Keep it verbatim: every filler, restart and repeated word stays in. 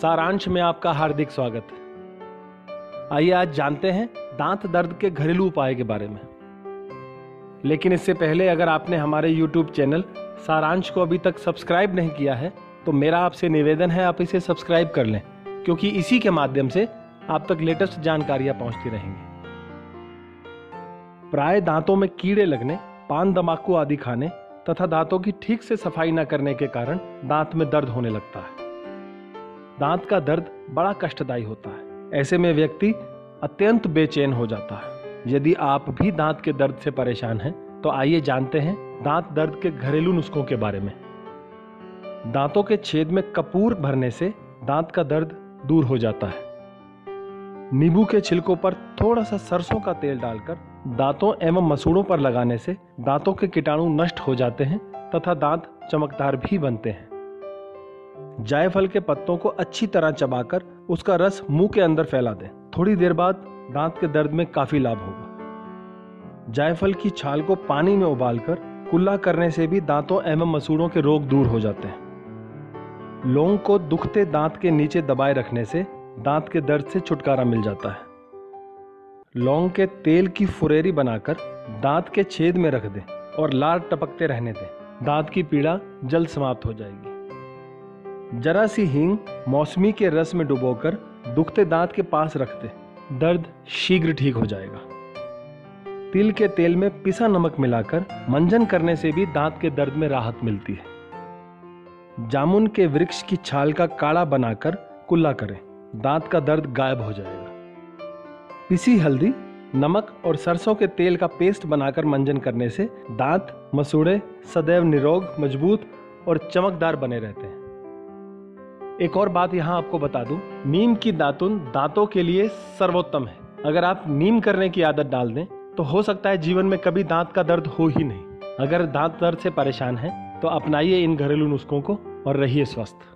सारांश में आपका हार्दिक स्वागत है। आइए आज जानते हैं दांत दर्द के घरेलू उपाय के बारे में। लेकिन इससे पहले अगर आपने हमारे यूट्यूब चैनल सारांश को अभी तक सब्सक्राइब नहीं किया है तो मेरा आपसे निवेदन है आप इसे सब्सक्राइब कर लें, क्योंकि इसी के माध्यम से आप तक लेटेस्ट जानकारियां पहुंचती रहेंगी। प्राय दांतों में कीड़े लगने, पान तंबाकू आदि खाने तथा दांतों की ठीक से सफाई न करने के कारण दांत में दर्द होने लगता है। दांत का दर्द बड़ा कष्टदायी होता है, ऐसे में व्यक्ति अत्यंत बेचैन हो जाता है। यदि आप भी दांत के दर्द से परेशान हैं तो आइए जानते हैं दांत दर्द के घरेलू नुस्खों के बारे में। दांतों के छेद में कपूर भरने से दांत का दर्द दूर हो जाता है। नींबू के छिलकों पर थोड़ा सा सरसों का तेल डालकर दांतों एवं मसूड़ों पर लगाने से दांतों के कीटाणु नष्ट हो जाते हैं तथा दांत चमकदार भी बनते हैं। जायफल के पत्तों को अच्छी तरह चबाकर उसका रस मुंह के अंदर फैला दें, थोड़ी देर बाद दांत के दर्द में काफी लाभ होगा। जायफल की छाल को पानी में उबालकर कुल्ला करने से भी दांतों एवं मसूड़ों के रोग दूर हो जाते हैं। लौंग को दुखते दांत के नीचे दबाए रखने से दांत के दर्द से छुटकारा मिल जाता है। लौंग के तेल की फुरेरी बनाकर दांत के छेद में रख दें और लार टपकते रहने दें, दांत की पीड़ा जल्द समाप्त हो जाएगी। जरा सी हींग मौसमी के रस में डुबोकर दुखते दांत के पास रख दें, दर्द शीघ्र ठीक हो जाएगा। तिल के तेल में पिसा नमक मिलाकर मंजन करने से भी दांत के दर्द में राहत मिलती है। जामुन के वृक्ष की छाल का काढ़ा बनाकर कुल्ला करें, दांत का दर्द गायब हो जाएगा। पिसी हल्दी, नमक और सरसों के तेल का पेस्ट बनाकर मंजन करने से दांत मसूड़े सदैव निरोग, मजबूत और चमकदार बने रहते हैं। एक और बात यहाँ आपको बता दूं, नीम की दातुन दांतों के लिए सर्वोत्तम है। अगर आप नीम करने की आदत डाल दें तो हो सकता है जीवन में कभी दांत का दर्द हो ही नहीं। अगर दांत दर्द से परेशान हैं तो अपनाइए इन घरेलू नुस्खों को और रहिए स्वस्थ।